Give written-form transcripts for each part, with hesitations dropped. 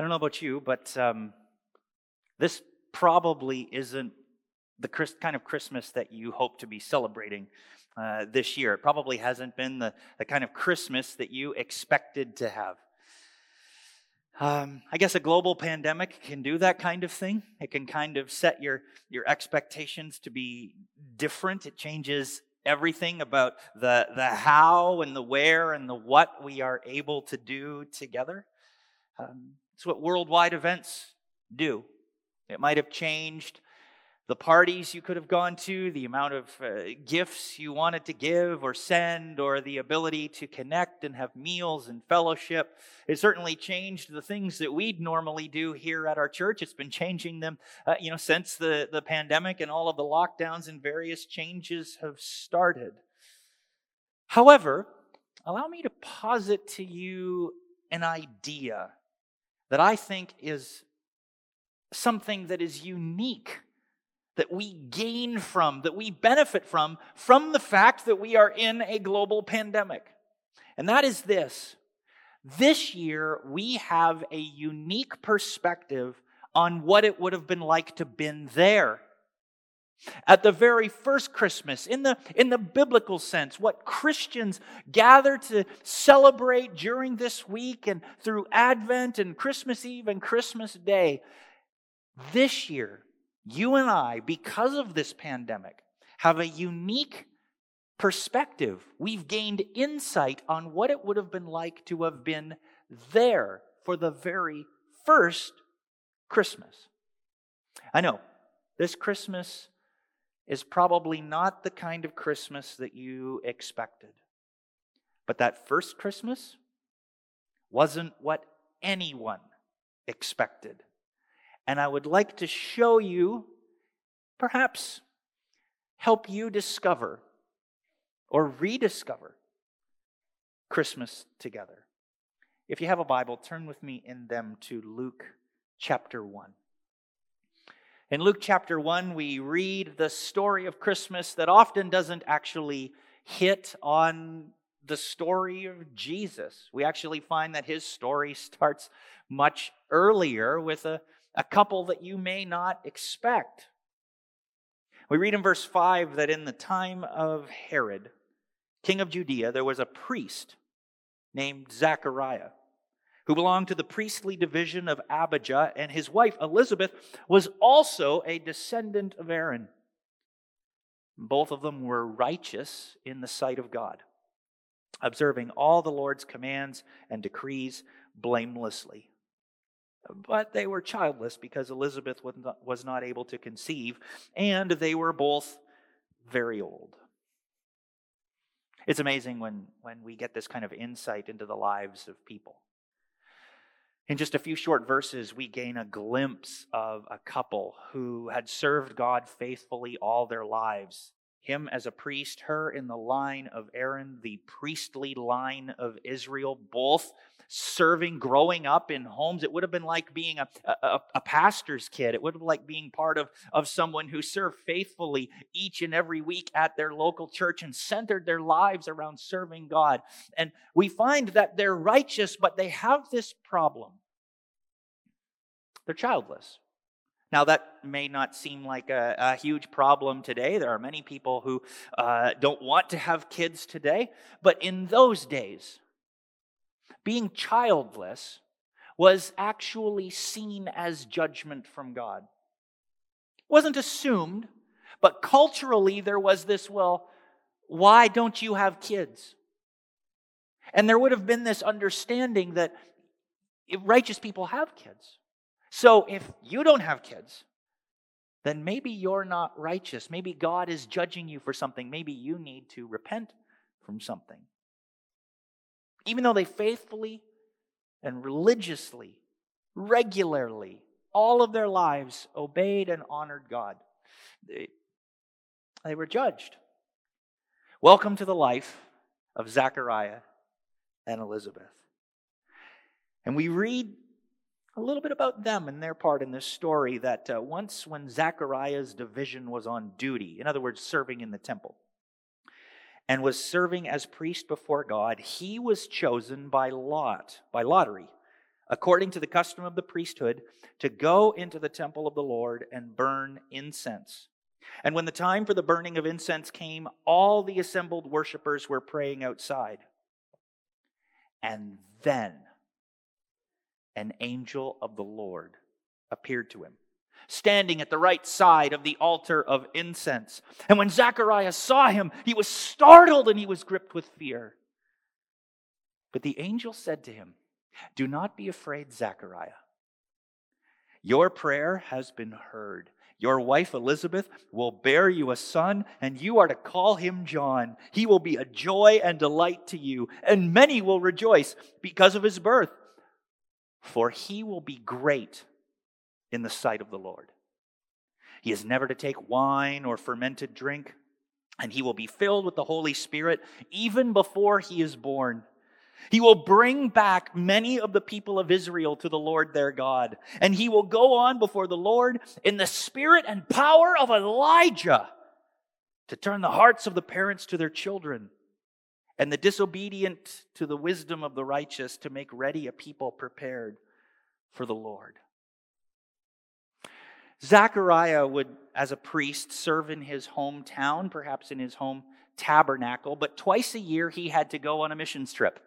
I don't know about you, but this probably isn't the kind of Christmas that you hope to be celebrating this year. It probably hasn't been the kind of Christmas that you expected to have. I guess a global pandemic can do that kind of thing. It can kind of set your expectations to be different. It changes everything about the how and the where and the what we are able to do together. It's what worldwide events do. It might have changed the parties you could have gone to, the amount of gifts you wanted to give or send, or the ability to connect and have meals and fellowship. It certainly changed the things that we'd normally do here at our church. It's been changing them, since the pandemic and all of the lockdowns and various changes have started. However, allow me to posit to you an idea that I think is something that is unique, that we gain from, that we benefit from the fact that we are in a global pandemic. And that is this. This year, we have a unique perspective on what it would have been like to been there. At the very first Christmas, in the biblical sense, what Christians gather to celebrate during this week and through Advent and Christmas Eve and Christmas Day, this year, you and I, because of this pandemic, have a unique perspective. We've gained insight on what it would have been like to have been there for the very first Christmas. I know, this Christmas is probably not the kind of Christmas that you expected. But that first Christmas wasn't what anyone expected. And I would like to show you, perhaps help you discover or rediscover Christmas together. If you have a Bible, turn with me in them to Luke chapter 1. In Luke chapter 1, we read the story of Christmas that often doesn't actually hit on the story of Jesus. We actually find that his story starts much earlier with a couple that you may not expect. We read in verse 5 that in the time of Herod, king of Judea, there was a priest named Zechariah, who belonged to the priestly division of Abijah, and his wife Elizabeth was also a descendant of Aaron. Both of them were righteous in the sight of God, observing all the Lord's commands and decrees blamelessly. But they were childless because Elizabeth was not able to conceive, and they were both very old. It's amazing when we get this kind of insight into the lives of people. In just a few short verses, we gain a glimpse of a couple who had served God faithfully all their lives. Him as a priest, her in the line of Aaron, the priestly line of Israel, both serving, growing up in homes. It would have been like being a pastor's kid. It would have been like being part of someone who served faithfully each and every week at their local church and centered their lives around serving God. And we find that they're righteous, but they have this problem. They're childless. Now, that may not seem like a huge problem today. There are many people who don't want to have kids today. But in those days, being childless was actually seen as judgment from God. It wasn't assumed, but culturally there was this, well, why don't you have kids? And there would have been this understanding that righteous people have kids. So if you don't have kids, then maybe you're not righteous. Maybe God is judging you for something. Maybe you need to repent from something. Even though they faithfully and religiously, regularly, all of their lives obeyed and honored God, they were judged. Welcome to the life of Zechariah and Elizabeth. And we read a little bit about them and their part in this story that once when Zechariah's division was on duty, in other words, serving in the temple, and was serving as priest before God, he was chosen by lottery according to the custom of the priesthood, to go into the temple of the Lord and burn incense. And when the time for the burning of incense came, all the assembled worshipers were praying outside. And then an angel of the Lord appeared to him, standing at the right side of the altar of incense. And when Zechariah saw him, he was startled and he was gripped with fear. But the angel said to him, "Do not be afraid, Zechariah. Your prayer has been heard. Your wife Elizabeth will bear you a son, and you are to call him John. He will be a joy and delight to you, and many will rejoice because of his birth. For he will be great in the sight of the Lord. He is never to take wine or fermented drink, and he will be filled with the Holy Spirit even before he is born. He will bring back many of the people of Israel to the Lord their God, and he will go on before the Lord in the spirit and power of Elijah to turn the hearts of the parents to their children and the disobedient to the wisdom of the righteous, to make ready a people prepared for the Lord." Zechariah would, as a priest, serve in his hometown, perhaps in his home tabernacle, but twice a year he had to go on a missions trip.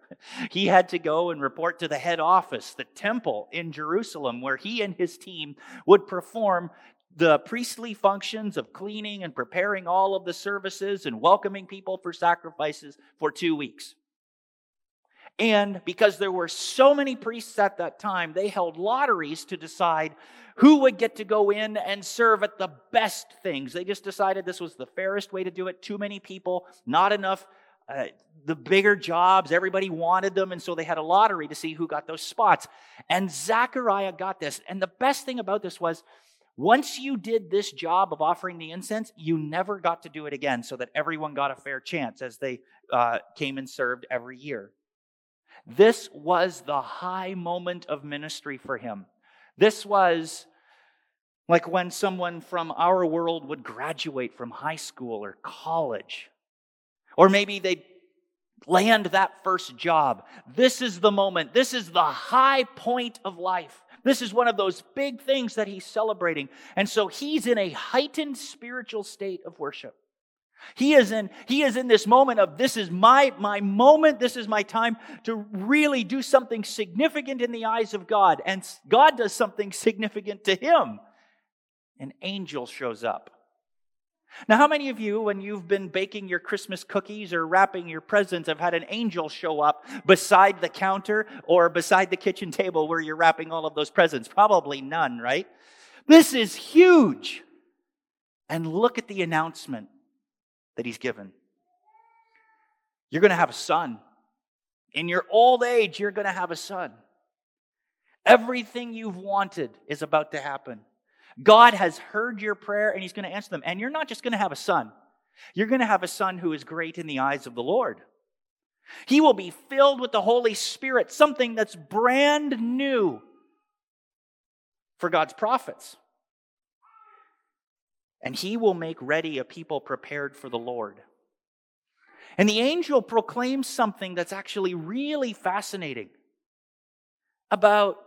He had to go and report to the head office, the temple in Jerusalem, where he and his team would perform the priestly functions of cleaning and preparing all of the services and welcoming people for sacrifices for 2 weeks. And because there were so many priests at that time, they held lotteries to decide who would get to go in and serve at the best things. They just decided this was the fairest way to do it. Too many people, not enough, the bigger jobs, everybody wanted them. And so they had a lottery to see who got those spots. And Zechariah got this. And the best thing about this was, once you did this job of offering the incense, you never got to do it again, so that everyone got a fair chance as they came and served every year. This was the high moment of ministry for him. This was like when someone from our world would graduate from high school or college, or maybe they'd land that first job. This is the moment. This is the high point of life. This is one of those big things that he's celebrating. And so he's in a heightened spiritual state of worship. He is in this moment of, this is my moment, this is my time to really do something significant in the eyes of God. And God does something significant to him. An angel shows up. Now, how many of you, when you've been baking your Christmas cookies or wrapping your presents, have had an angel show up beside the counter or beside the kitchen table where you're wrapping all of those presents? Probably none, right? This is huge. And look at the announcement that he's given. You're going to have a son. In your old age, you're going to have a son. Everything you've wanted is about to happen. God has heard your prayer and he's going to answer them. And you're not just going to have a son. You're going to have a son who is great in the eyes of the Lord. He will be filled with the Holy Spirit, something that's brand new for God's prophets. And he will make ready a people prepared for the Lord. And the angel proclaims something that's actually really fascinating about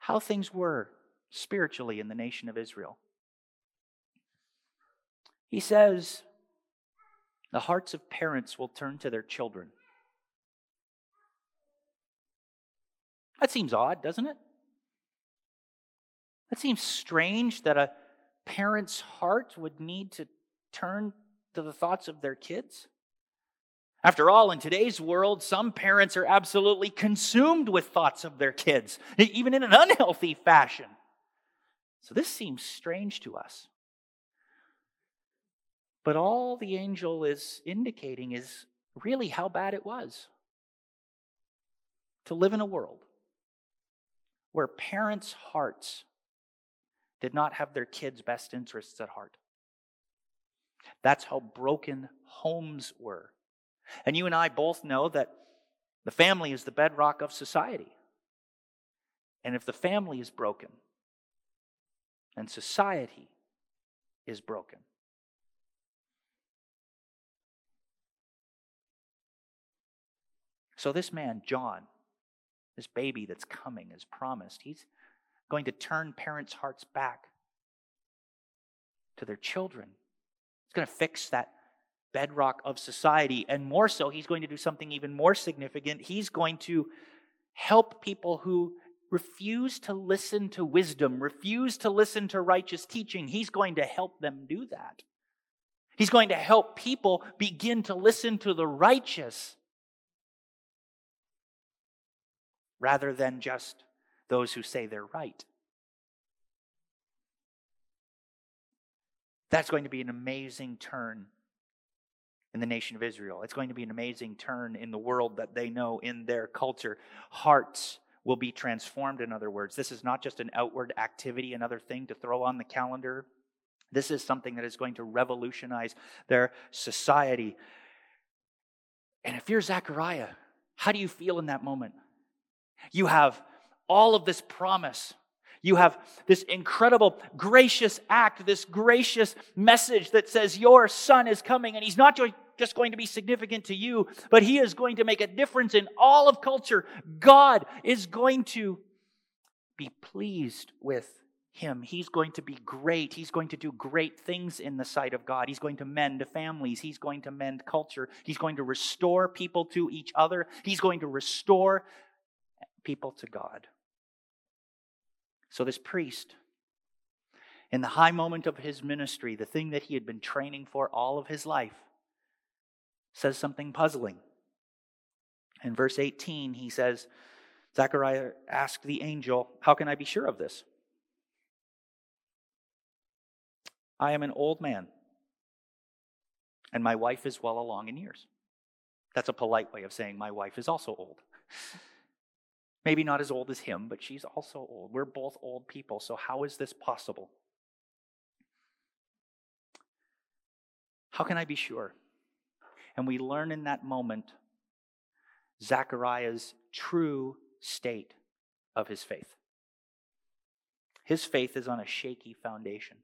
how things were spiritually in the nation of Israel. He says, the hearts of parents will turn to their children. That seems odd, doesn't it? That seems strange that a parent's heart would need to turn to the thoughts of their kids. After all, in today's world, some parents are absolutely consumed with thoughts of their kids, even in an unhealthy fashion. So this seems strange to us. But all the angel is indicating is really how bad it was to live in a world where parents' hearts did not have their kids' best interests at heart. That's how broken homes were. And you and I both know that the family is the bedrock of society. And if the family is broken, then society is broken. So this man, John, this baby that's coming is promised. He's going to turn parents' hearts back to their children. He's going to fix that bedrock of society. And more so, he's going to do something even more significant. He's going to help people who refuse to listen to wisdom, refuse to listen to righteous teaching. He's going to help them do that. He's going to help people begin to listen to the righteous rather than just those who say they're right. That's going to be an amazing turn in the nation of Israel. It's going to be an amazing turn in the world that they know, in their culture. Hearts will be transformed, in other words. This is not just an outward activity, another thing to throw on the calendar. This is something that is going to revolutionize their society. And if you're Zechariah, how do you feel in that moment? You have all of this promise. You have this incredible, gracious act, this gracious message that says your son is coming, and he's not just going to be significant to you, but he is going to make a difference in all of culture. God is going to be pleased with him. He's going to be great. He's going to do great things in the sight of God. He's going to mend families. He's going to mend culture. He's going to restore people to each other. He's going to restore people to God. So this priest, in the high moment of his ministry, the thing that he had been training for all of his life, says something puzzling. In verse 18, he says, Zechariah asked the angel, "How can I be sure of this? I am an old man, and my wife is well along in years." That's a polite way of saying my wife is also old. Maybe not as old as him, but she's also old. We're both old people, so how is this possible? How can I be sure? And we learn in that moment Zechariah's true state of his faith. His faith is on a shaky foundation.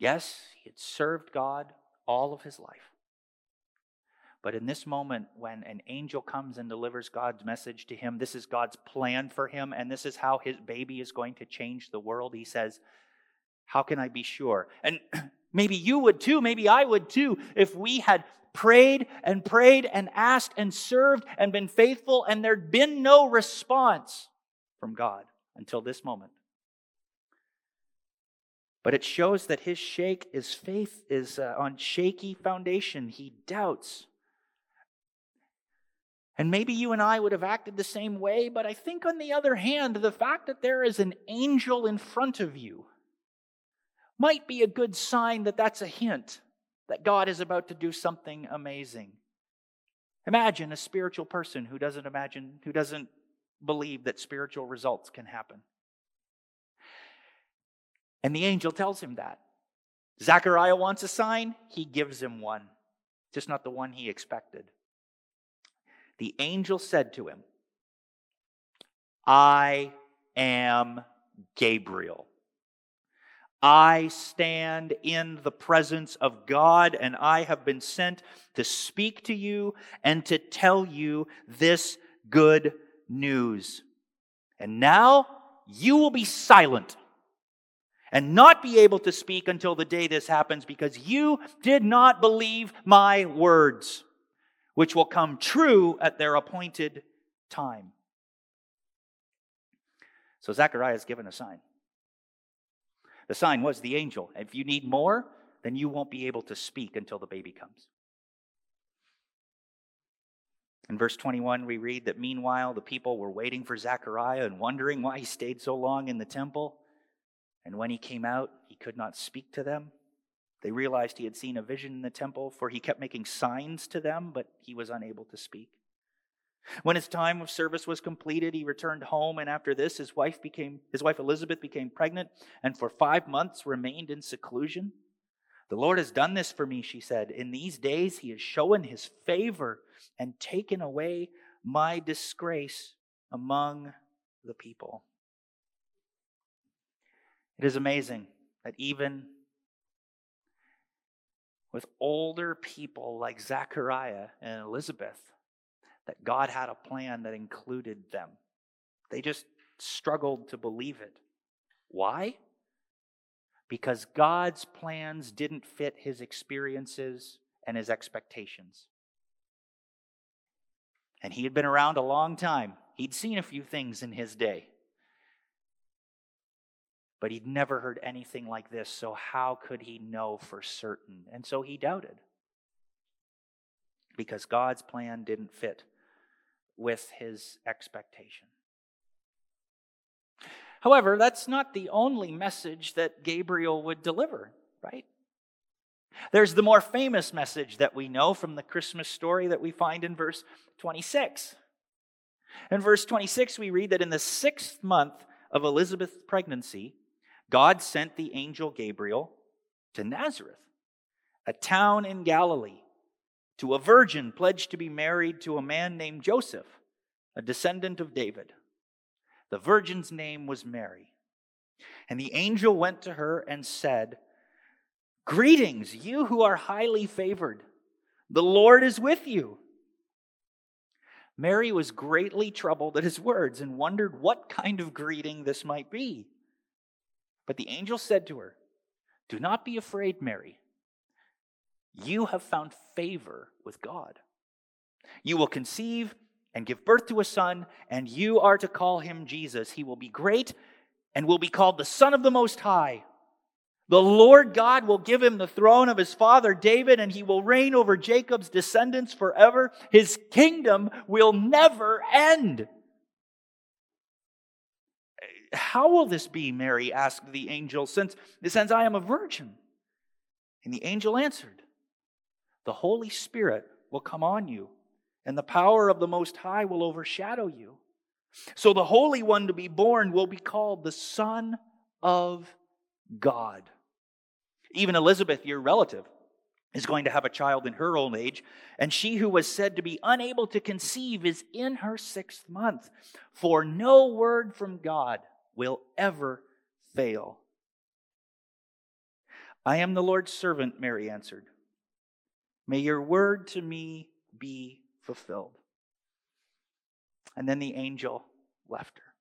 Yes, he had served God all of his life. But in this moment, when an angel comes and delivers God's message to him, this is God's plan for him, and this is how his baby is going to change the world. He says, "How can I be sure?" And maybe you would too, maybe I would too, if we had prayed and asked and served and been faithful, and there'd been no response from God until this moment. But it shows that his faith is on shaky foundation. He doubts. And maybe you and I would have acted the same way, but I think on the other hand, the fact that there is an angel in front of you might be a good sign that that's a hint that God is about to do something amazing. Imagine a spiritual person who doesn't believe that spiritual results can happen. And the angel tells him that. Zechariah wants a sign, he gives him one, just not the one he expected. The angel said to him, "I am Gabriel. I stand in the presence of God, and I have been sent to speak to you and to tell you this good news. And now you will be silent and not be able to speak until the day this happens, because you did not believe my words, which will come true at their appointed time." So Zechariah is given a sign. The sign was the angel. If you need more, then you won't be able to speak until the baby comes. In verse 21, we read that meanwhile the people were waiting for Zechariah and wondering why he stayed so long in the temple. And when he came out, he could not speak to them. They realized he had seen a vision in the temple, for he kept making signs to them, but he was unable to speak. When his time of service was completed, he returned home, and after this, his wife Elizabeth became pregnant, and for 5 months remained in seclusion. "The Lord has done this for me," she said. "In these days, he has shown his favor and taken away my disgrace among the people." It is amazing that even with older people like Zechariah and Elizabeth, that God had a plan that included them. They just struggled to believe it. Why? Because God's plans didn't fit his experiences and his expectations. And he had been around a long time. He'd seen a few things in his day. But he'd never heard anything like this, so how could he know for certain? And so he doubted. Because God's plan didn't fit with his expectation. However, that's not the only message that Gabriel would deliver, right? There's the more famous message that we know from the Christmas story that we find in verse 26. In verse 26, we read that in the 6th month of Elizabeth's pregnancy, God sent the angel Gabriel to Nazareth, a town in Galilee, to a virgin pledged to be married to a man named Joseph, a descendant of David. The virgin's name was Mary. And the angel went to her and said, "Greetings, you who are highly favored. The Lord is with you." Mary was greatly troubled at his words and wondered what kind of greeting this might be. But the angel said to her, "Do not be afraid, Mary. You have found favor with God. You will conceive and give birth to a son, and you are to call him Jesus. He will be great and will be called the Son of the Most High. The Lord God will give him the throne of his father David, and he will reign over Jacob's descendants forever. His kingdom will never end." "How will this be," Mary asked the angel, since I am a virgin?" And the angel answered, "The Holy Spirit will come on you, and the power of the Most High will overshadow you. So the Holy One to be born will be called the Son of God. Even Elizabeth, your relative, is going to have a child in her old age, and she who was said to be unable to conceive is in her 6th month, for no word from God will ever fail." "I am the Lord's servant," Mary answered. "May your word to me be fulfilled." And then the angel left her.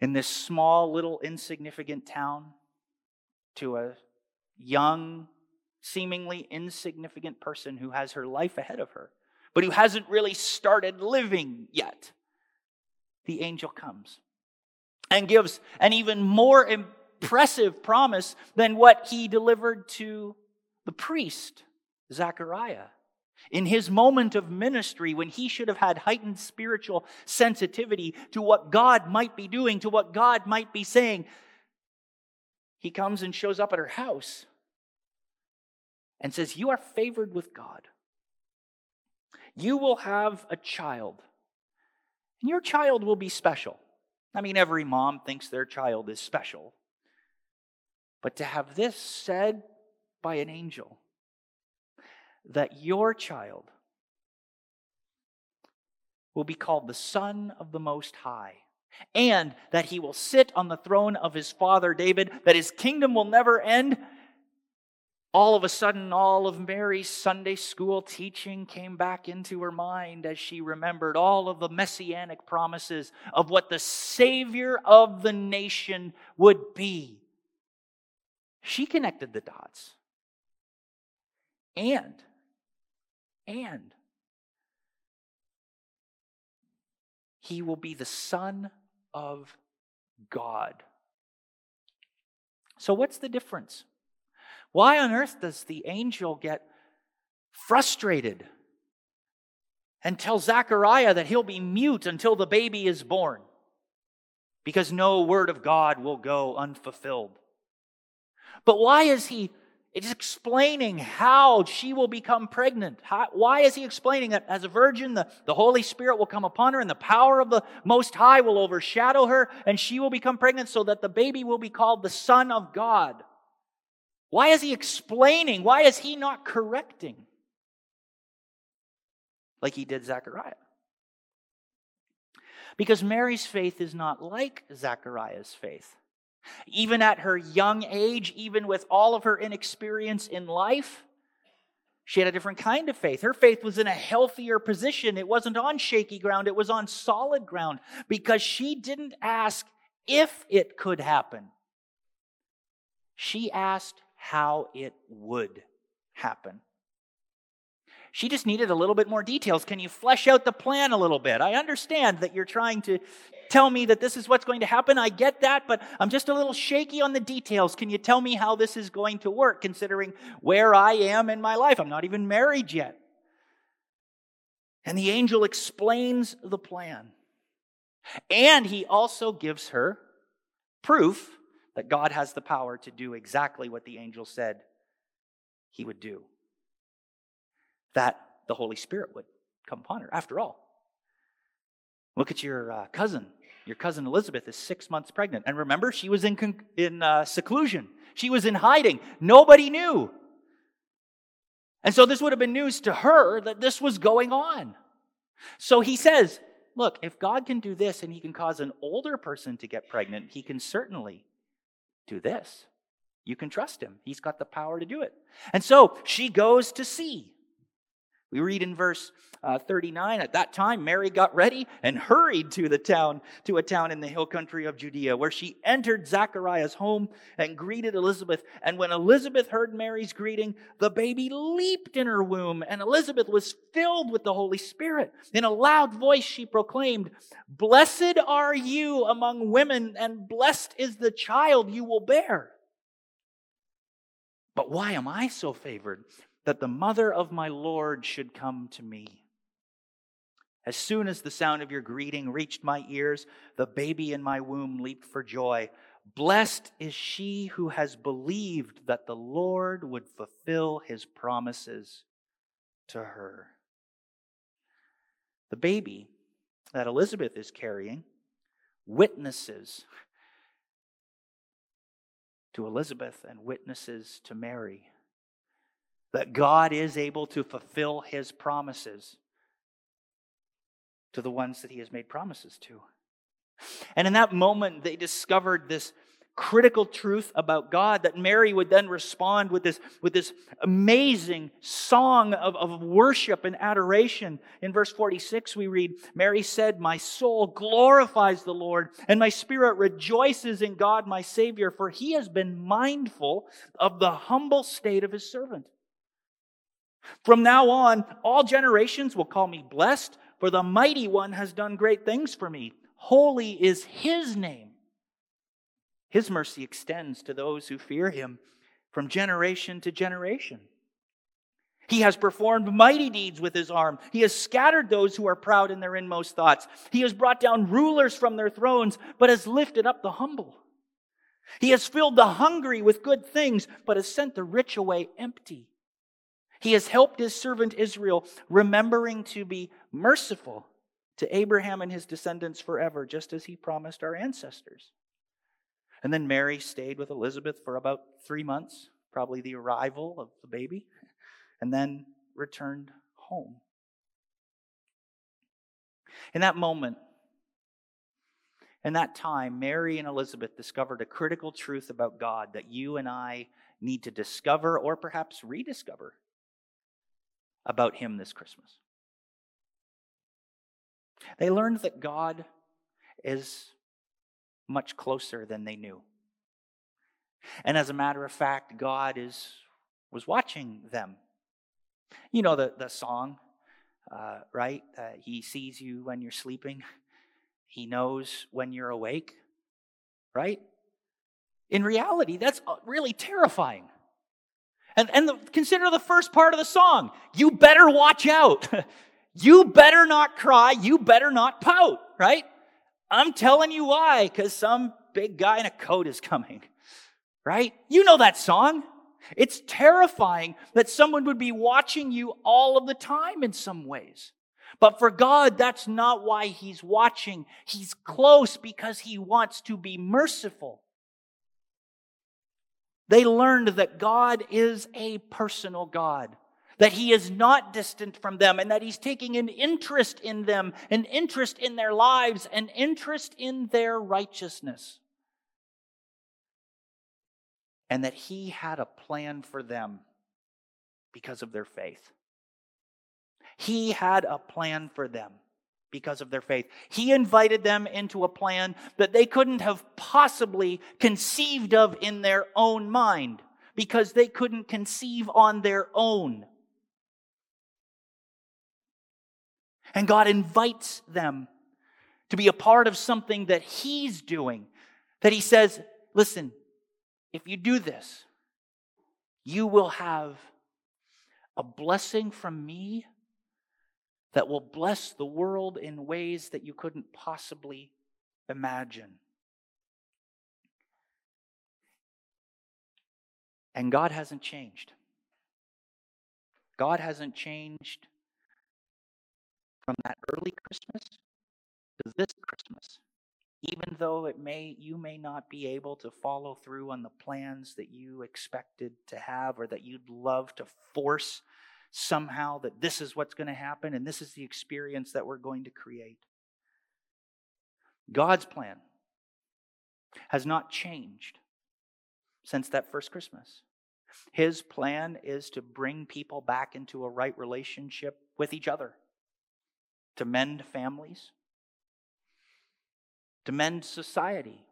In this small, little, insignificant town, to a young, seemingly insignificant person who has her life ahead of her, but who hasn't really started living yet, the angel comes and gives an even more impressive promise than what he delivered to the priest, Zechariah, in his moment of ministry when he should have had heightened spiritual sensitivity to what God might be doing, to what God might be saying. He comes and shows up at her house and says, "You are favored with God. You will have a child, and your child will be special." I mean, every mom thinks their child is special. But to have this said by an angel, that your child will be called the Son of the Most High, and that he will sit on the throne of his father David, that his kingdom will never end. All of a sudden, all of Mary's Sunday school teaching came back into her mind as she remembered all of the messianic promises of what the Savior of the nation would be. She connected the dots. And he will be the Son of God. So what's the difference? Why on earth does the angel get frustrated and tell Zechariah that he'll be mute until the baby is born? Because no word of God will go unfulfilled. But why is he It's explaining how she will become pregnant? Why is he explaining that as a virgin, the Holy Spirit will come upon her and the power of the Most High will overshadow her and she will become pregnant so that the baby will be called the Son of God? Why is he explaining? Why is he not correcting like he did Zechariah? Because Mary's faith is not like Zechariah's faith. Even at her young age, even with all of her inexperience in life, she had a different kind of faith. Her faith was in a healthier position. It wasn't on shaky ground. It was on solid ground because she didn't ask if it could happen. She asked how it would happen. She just needed a little bit more details. Can you flesh out the plan a little bit? I understand that you're trying to tell me that this is what's going to happen. I get that, but I'm just a little shaky on the details. Can you tell me how this is going to work, considering where I am in my life? I'm not even married yet. And the angel explains the plan. And he also gives her proof that God has the power to do exactly what the angel said he would do. That the Holy Spirit would come upon her. After all, look at your cousin. Your cousin Elizabeth is 6 months pregnant. And remember, she was in seclusion. She was in hiding. Nobody knew. And so this would have been news to her that this was going on. So he says, look, if God can do this and he can cause an older person to get pregnant, he can certainly do this. You can trust him. He's got the power to do it. And so she goes to see. We read in verse 39, at that time Mary got ready and hurried to a town in the hill country of Judea, where she entered Zechariah's home and greeted Elizabeth. And when Elizabeth heard Mary's greeting, the baby leaped in her womb, and Elizabeth was filled with the Holy Spirit. In a loud voice she proclaimed, "Blessed are you among women, and blessed is the child you will bear. But why am I so favored that the mother of my Lord should come to me? As soon as the sound of your greeting reached my ears, the baby in my womb leaped for joy. Blessed is she who has believed that the Lord would fulfill his promises to her." The baby that Elizabeth is carrying witnesses to Elizabeth and witnesses to Mary that God is able to fulfill his promises to the ones that he has made promises to. And in that moment, they discovered this critical truth about God that Mary would then respond with this amazing song of worship and adoration. In verse 46, we read, Mary said, "My soul glorifies the Lord, and my spirit rejoices in God my Savior, for he has been mindful of the humble state of his servant. From now on, all generations will call me blessed, for the Mighty One has done great things for me. Holy is his name. His mercy extends to those who fear him from generation to generation. He has performed mighty deeds with his arm. He has scattered those who are proud in their inmost thoughts. He has brought down rulers from their thrones, but has lifted up the humble. He has filled the hungry with good things, but has sent the rich away empty. He has helped his servant Israel, remembering to be merciful to Abraham and his descendants forever, just as he promised our ancestors." And then Mary stayed with Elizabeth for about 3 months, probably the arrival of the baby, and then returned home. In that moment, in that time, Mary and Elizabeth discovered a critical truth about God that you and I need to discover or perhaps rediscover about him this Christmas. They learned that God is much closer than they knew. And as a matter of fact, God was watching them. You know the song, right? He sees you when you're sleeping. He knows when you're awake, right? In reality, that's really terrifying. And consider the first part of the song. You better watch out. You better not cry. You better not pout, right? I'm telling you why, because some big guy in a coat is coming, right? You know that song. It's terrifying that someone would be watching you all of the time in some ways. But for God, that's not why he's watching. He's close because he wants to be merciful. They learned that God is a personal God, that he is not distant from them, and that he's taking an interest in them, an interest in their lives, an interest in their righteousness. and that he had a plan for them because of their faith. He had a plan for them because of their faith. He invited them into a plan that they couldn't have possibly conceived of in their own mind, because they couldn't conceive on their own. And God invites them to be a part of something that he's doing, that he says, listen, if you do this, you will have a blessing from me that will bless the world in ways that you couldn't possibly imagine. And God hasn't changed. God hasn't changed from that early Christmas to this Christmas, even though you may not be able to follow through on the plans that you expected to have, or that you'd love to force somehow, that this is what's going to happen and this is the experience that we're going to create. God's plan has not changed since that first Christmas. His plan is to bring people back into a right relationship with each other, to mend families, to mend society,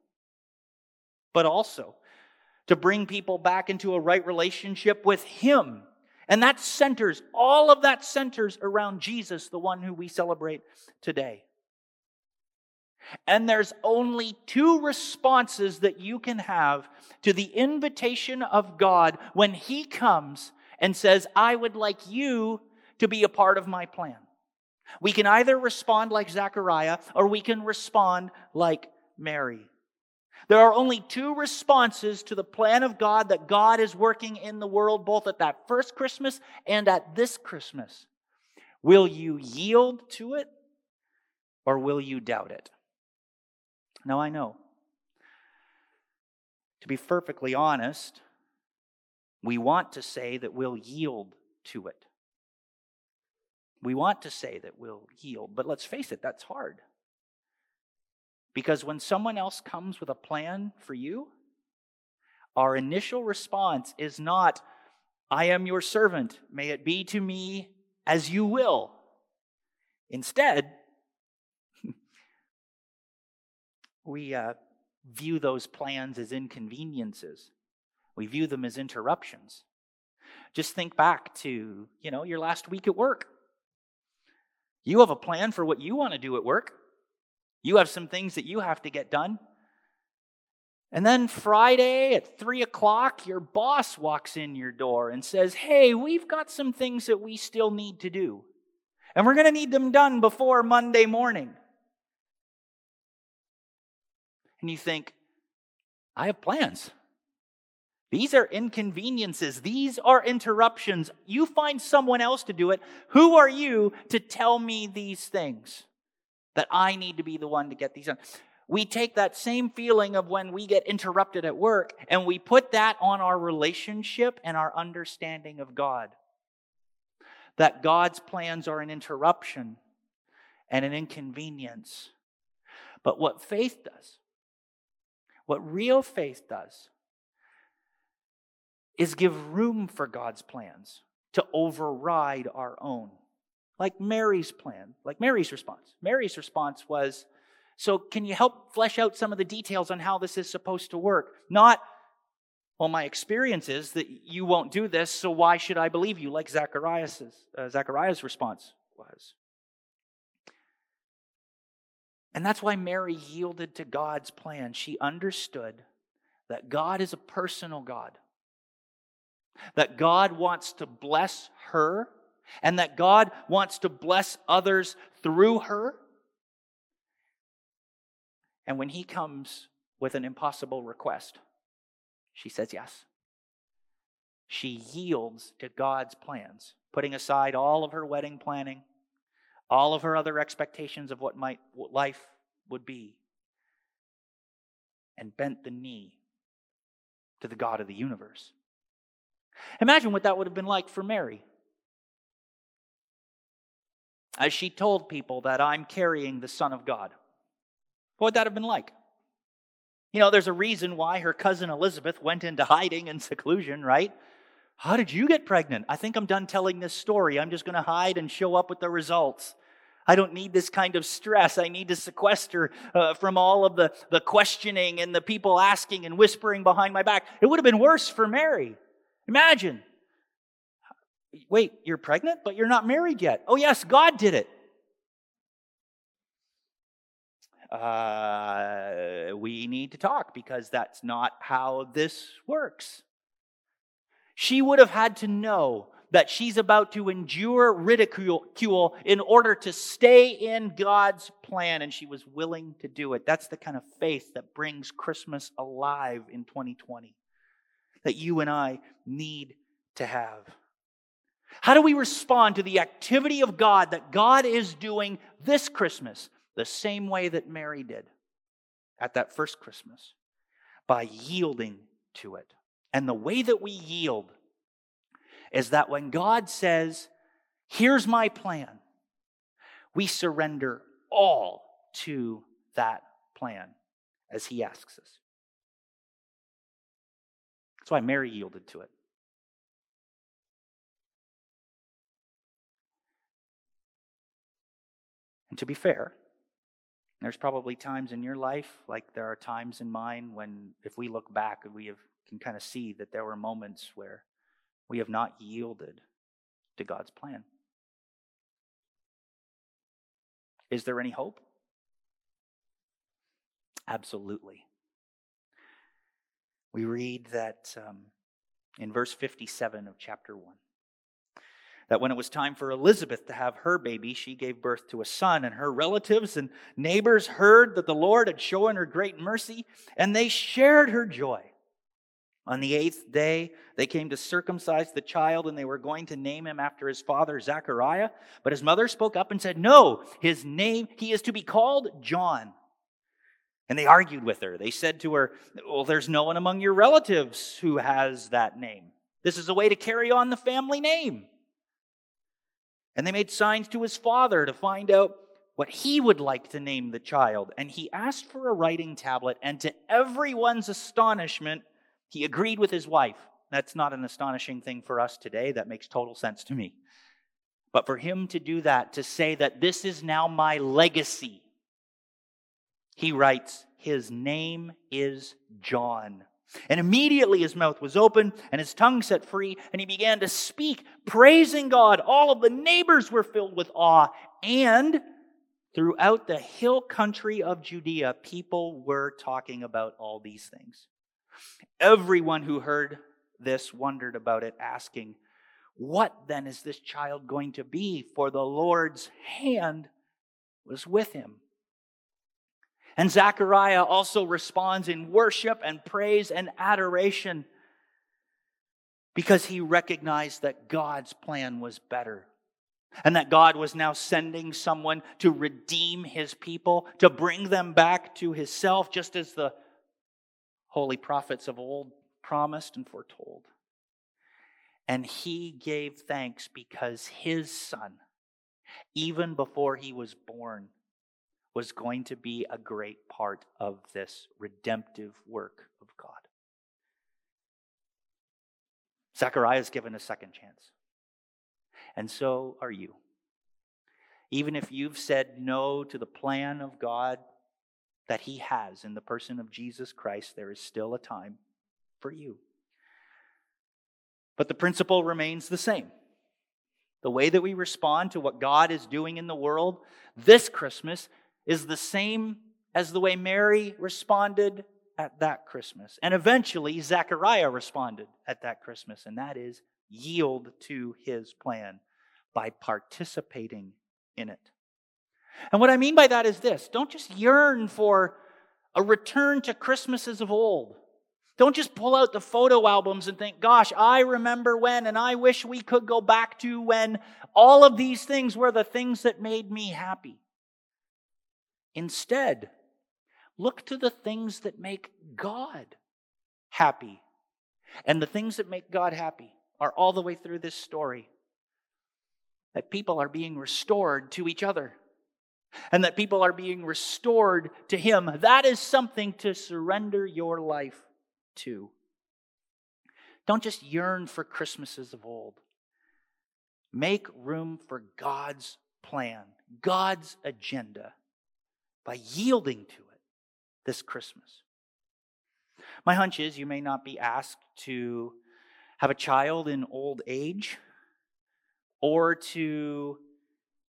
but also to bring people back into a right relationship with him. And all of that centers around Jesus, the one who we celebrate today. And there's only two responses that you can have to the invitation of God when he comes and says, I would like you to be a part of my plan. We can either respond like Zechariah, or we can respond like Mary. There are only two responses to the plan of God that God is working in the world, both at that first Christmas and at this Christmas. Will you yield to it, or will you doubt it? Now, I know, to be perfectly honest, we want to say that we'll yield to it. We want to say that we'll yield, but let's face it, that's hard. Because when someone else comes with a plan for you, our initial response is not, I am your servant, may it be to me as you will. Instead, we view those plans as inconveniences. We view them as interruptions. Just think back to, your last week at work. You have a plan for what you want to do at work. You have some things that you have to get done. And then Friday at 3 o'clock, your boss walks in your door and says, hey, we've got some things that we still need to do, and we're going to need them done before Monday morning. And you think, I have plans. These are inconveniences. These are interruptions. You find someone else to do it. Who are you to tell me these things, that I need to be the one to get these done? We take that same feeling of when we get interrupted at work, and we put that on our relationship and our understanding of God. That God's plans are an interruption and an inconvenience. But what faith does, what real faith does, is give room for God's plans to override our own. Like Mary's plan, like Mary's response. Mary's response was, so can you help flesh out some of the details on how this is supposed to work? Not, well, my experience is that you won't do this, so why should I believe you? Like Zechariah's response was. And that's why Mary yielded to God's plan. She understood that God is a personal God, that God wants to bless her, and that God wants to bless others through her. And when he comes with an impossible request, she says yes. She yields to God's plans, putting aside all of her wedding planning, all of her other expectations of what life would be, and bent the knee to the God of the universe. Imagine what that would have been like for Mary, as she told people that I'm carrying the Son of God. What would that have been like? You know, there's a reason why her cousin Elizabeth went into hiding and seclusion, right? How did you get pregnant? I think I'm done telling this story. I'm just going to hide and show up with the results. I don't need this kind of stress. I need to sequester from all of the questioning and the people asking and whispering behind my back. It would have been worse for Mary. Imagine. Wait, you're pregnant, but you're not married yet. Oh, yes, God did it. We need to talk because that's not how this works. She would have had to know that she's about to endure ridicule in order to stay in God's plan, and she was willing to do it. That's the kind of faith that brings Christmas alive in 2020 that you and I need to have. How do we respond to the activity of God that God is doing this Christmas? The same way that Mary did at that first Christmas, by yielding to it. And the way that we yield is that when God says, here's my plan, we surrender all to that plan as He asks us. That's why Mary yielded to it. And to be fair, there's probably times in your life, like there are times in mine, when if we look back, we can kind of see that there were moments where we have not yielded to God's plan. Is there any hope? Absolutely. We read that in verse 57 of chapter 1. That when it was time for Elizabeth to have her baby, she gave birth to a son, and her relatives and neighbors heard that the Lord had shown her great mercy, and they shared her joy. On the 8th day, they came to circumcise the child, and they were going to name him after his father, Zechariah. But his mother spoke up and said, "No, his name, he is to be called John." And they argued with her. They said to her, "Well, there's no one among your relatives who has that name. This is a way to carry on the family name." And they made signs to his father to find out what he would like to name the child. And he asked for a writing tablet, and to everyone's astonishment, he agreed with his wife. That's not an astonishing thing for us today. That makes total sense to me. But for him to do that, to say that this is now my legacy, he writes, his name is John. And immediately his mouth was open and his tongue set free, and he began to speak, praising God. All of the neighbors were filled with awe, and throughout the hill country of Judea, people were talking about all these things. Everyone who heard this wondered about it, asking, "What then is this child going to be? For the Lord's hand was with him." And Zechariah also responds in worship and praise and adoration because he recognized that God's plan was better and that God was now sending someone to redeem His people, to bring them back to Himself, just as the holy prophets of old promised and foretold. And he gave thanks because his son, even before he was born, was going to be a great part of this redemptive work of God. Zechariah is given a second chance. And so are you. Even if you've said no to the plan of God that He has in the person of Jesus Christ, there is still a time for you. But the principle remains the same. The way that we respond to what God is doing in the world this Christmas is the same as the way Mary responded at that Christmas. And eventually, Zechariah responded at that Christmas, and that is yield to his plan by participating in it. And what I mean by that is this: don't just yearn for a return to Christmases of old. Don't just pull out the photo albums and think, gosh, I remember when, and I wish we could go back to when all of these things were the things that made me happy. Instead, look to the things that make God happy. And the things that make God happy are all the way through this story. That people are being restored to each other. and that people are being restored to Him, that is something to surrender your life to. Don't just yearn for Christmases of old. Make room for God's plan, God's agenda, by yielding to it this Christmas. My hunch is you may not be asked to have a child in old age or to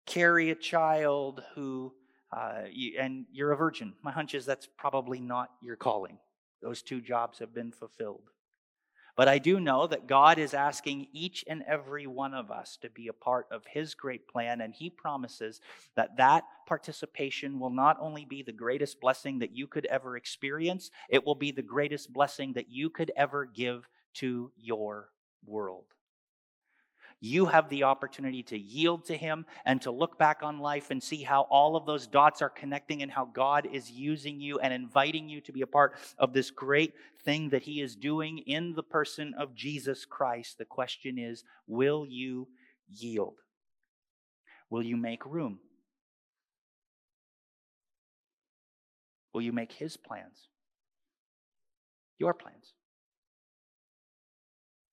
carry a child who, and you're a virgin. My hunch is that's probably not your calling. Those two jobs have been fulfilled. But I do know that God is asking each and every one of us to be a part of His great plan, and He promises that that participation will not only be the greatest blessing that you could ever experience, it will be the greatest blessing that you could ever give to your world. You have the opportunity to yield to Him and to look back on life and see how all of those dots are connecting and how God is using you and inviting you to be a part of this great thing that He is doing in the person of Jesus Christ. The question is, will you yield? Will you make room? Will you make His plans your plans?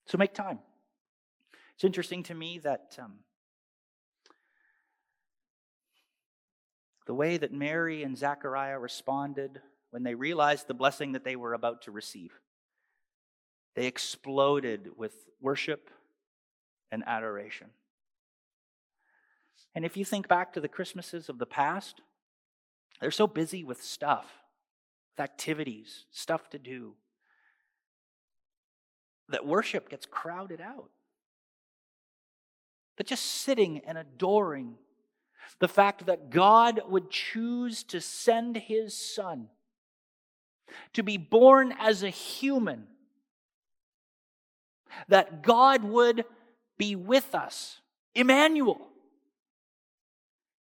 So make time. It's interesting to me that the way that Mary and Zechariah responded when they realized the blessing that they were about to receive, they exploded with worship and adoration. And if you think back to the Christmases of the past, they're so busy with stuff, with activities, stuff to do, that worship gets crowded out. That just sitting and adoring, the fact that God would choose to send His Son to be born as a human, that God would be with us, Emmanuel,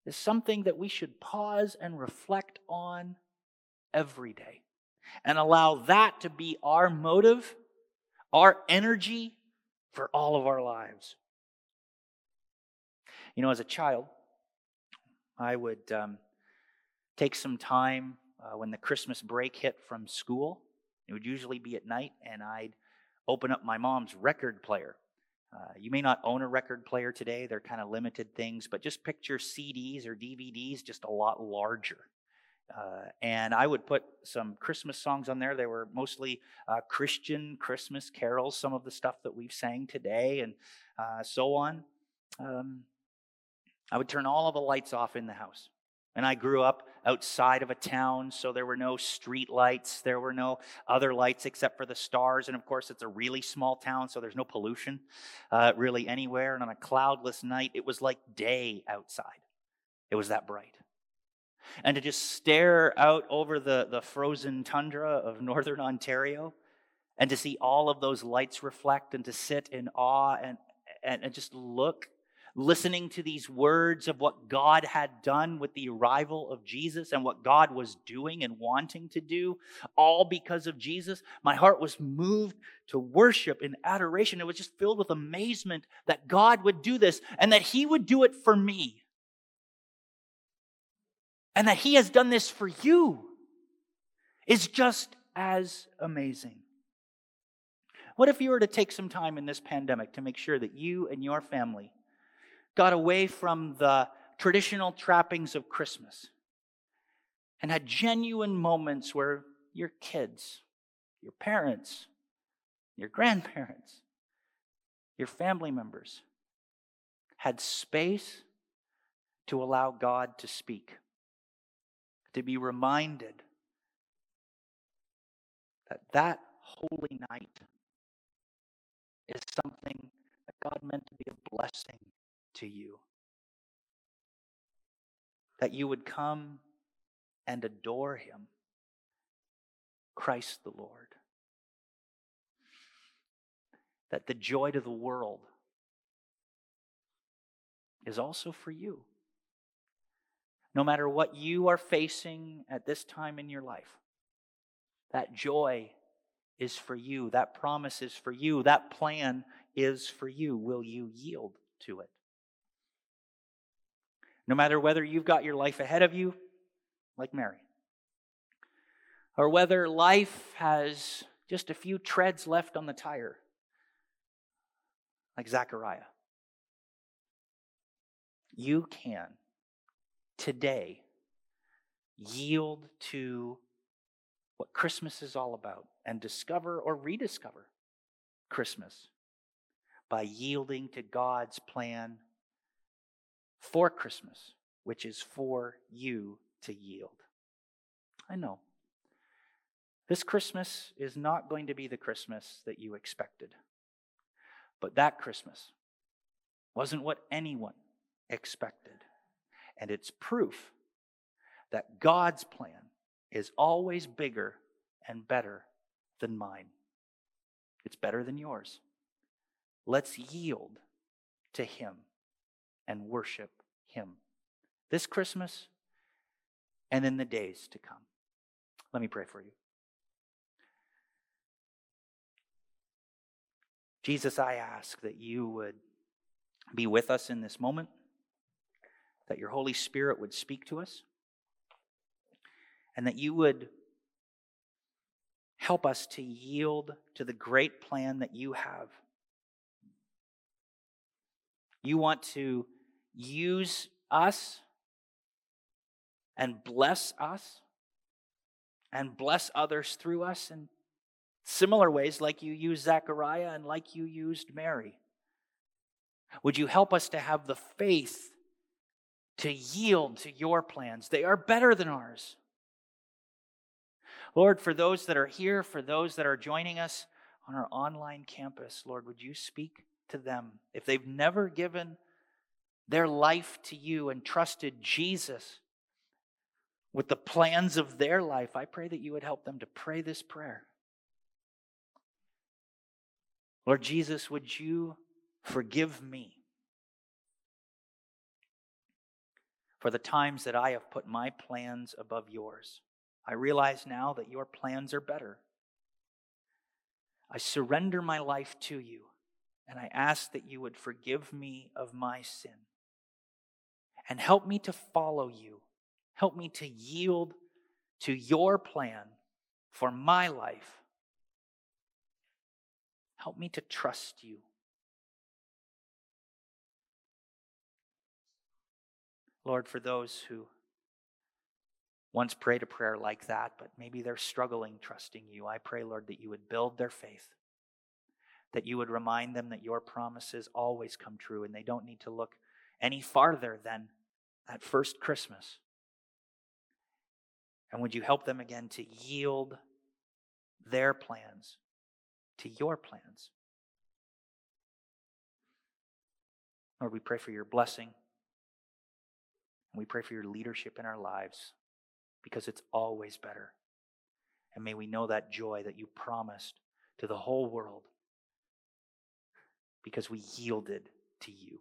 is something that we should pause and reflect on every day and allow that to be our motive, our energy for all of our lives. You know, as a child, I would take some time when the Christmas break hit from school. It would usually be at night, and I'd open up my mom's record player. You may not own a record player today. They're kind of limited things, but just picture CDs or DVDs just a lot larger. And I would put some Christmas songs on there. They were mostly Christian Christmas carols, some of the stuff that we've sang today and so on. I would turn all of the lights off in the house. And I grew up outside of a town, so there were no street lights. There were no other lights except for the stars. And of course, it's a really small town, so there's no pollution really anywhere. And on a cloudless night, it was like day outside. It was that bright. And to just stare out over the frozen tundra of Northern Ontario and to see all of those lights reflect and to sit in awe and just look, listening to these words of what God had done with the arrival of Jesus and what God was doing and wanting to do, all because of Jesus, my heart was moved to worship and adoration. It was just filled with amazement that God would do this and that He would do it for me. And that He has done this for you is just as amazing. What if you were to take some time in this pandemic to make sure that you and your family got away from the traditional trappings of Christmas and had genuine moments where your kids, your parents, your grandparents, your family members had space to allow God to speak, to be reminded that holy night is something that God meant to be a blessing to you, that you would come and adore Him, Christ the Lord, that the joy to the world is also for you. No matter what you are facing at this time in your life, that joy is for you, that promise is for you, that plan is for you. Will you yield to it? no matter whether you've got your life ahead of you, like Mary, or whether life has just a few treads left on the tire, like Zechariah. You can today yield to what Christmas is all about and discover or rediscover Christmas by yielding to God's plan for Christmas, which is for you to yield. I know. This Christmas is not going to be the Christmas that you expected. But that Christmas wasn't what anyone expected. And it's proof that God's plan is always bigger and better than mine. It's better than yours. Let's yield to Him and worship Him this Christmas and in the days to come. Let me pray for you. Jesus, I ask that you would be with us in this moment, that your Holy Spirit would speak to us, and that you would help us to yield to the great plan that you have. You want to use us and bless us and bless others through us and similar ways like you used Zechariah and like you used Mary. Would you help us to have the faith to yield to your plans? They are better than ours. Lord, for those that are here, for those that are joining us on our online campus, Lord, would you speak to them? If they've never given their life to you and trusted Jesus with the plans of their life, I pray that you would help them to pray this prayer. Lord Jesus, would you forgive me for the times that I have put my plans above yours? I realize now that your plans are better. I surrender my life to you, and I ask that you would forgive me of my sin and help me to follow you. Help me to yield to your plan for my life. Help me to trust you. Lord, for those who once prayed a prayer like that, but maybe they're struggling trusting you, I pray, Lord, that you would build their faith, that you would remind them that your promises always come true and they don't need to look any farther than that first Christmas. And would you help them again to yield their plans to your plans. Lord, we pray for your blessing. And we pray for your leadership in our lives because it's always better. And may we know that joy that you promised to the whole world because we yielded to you.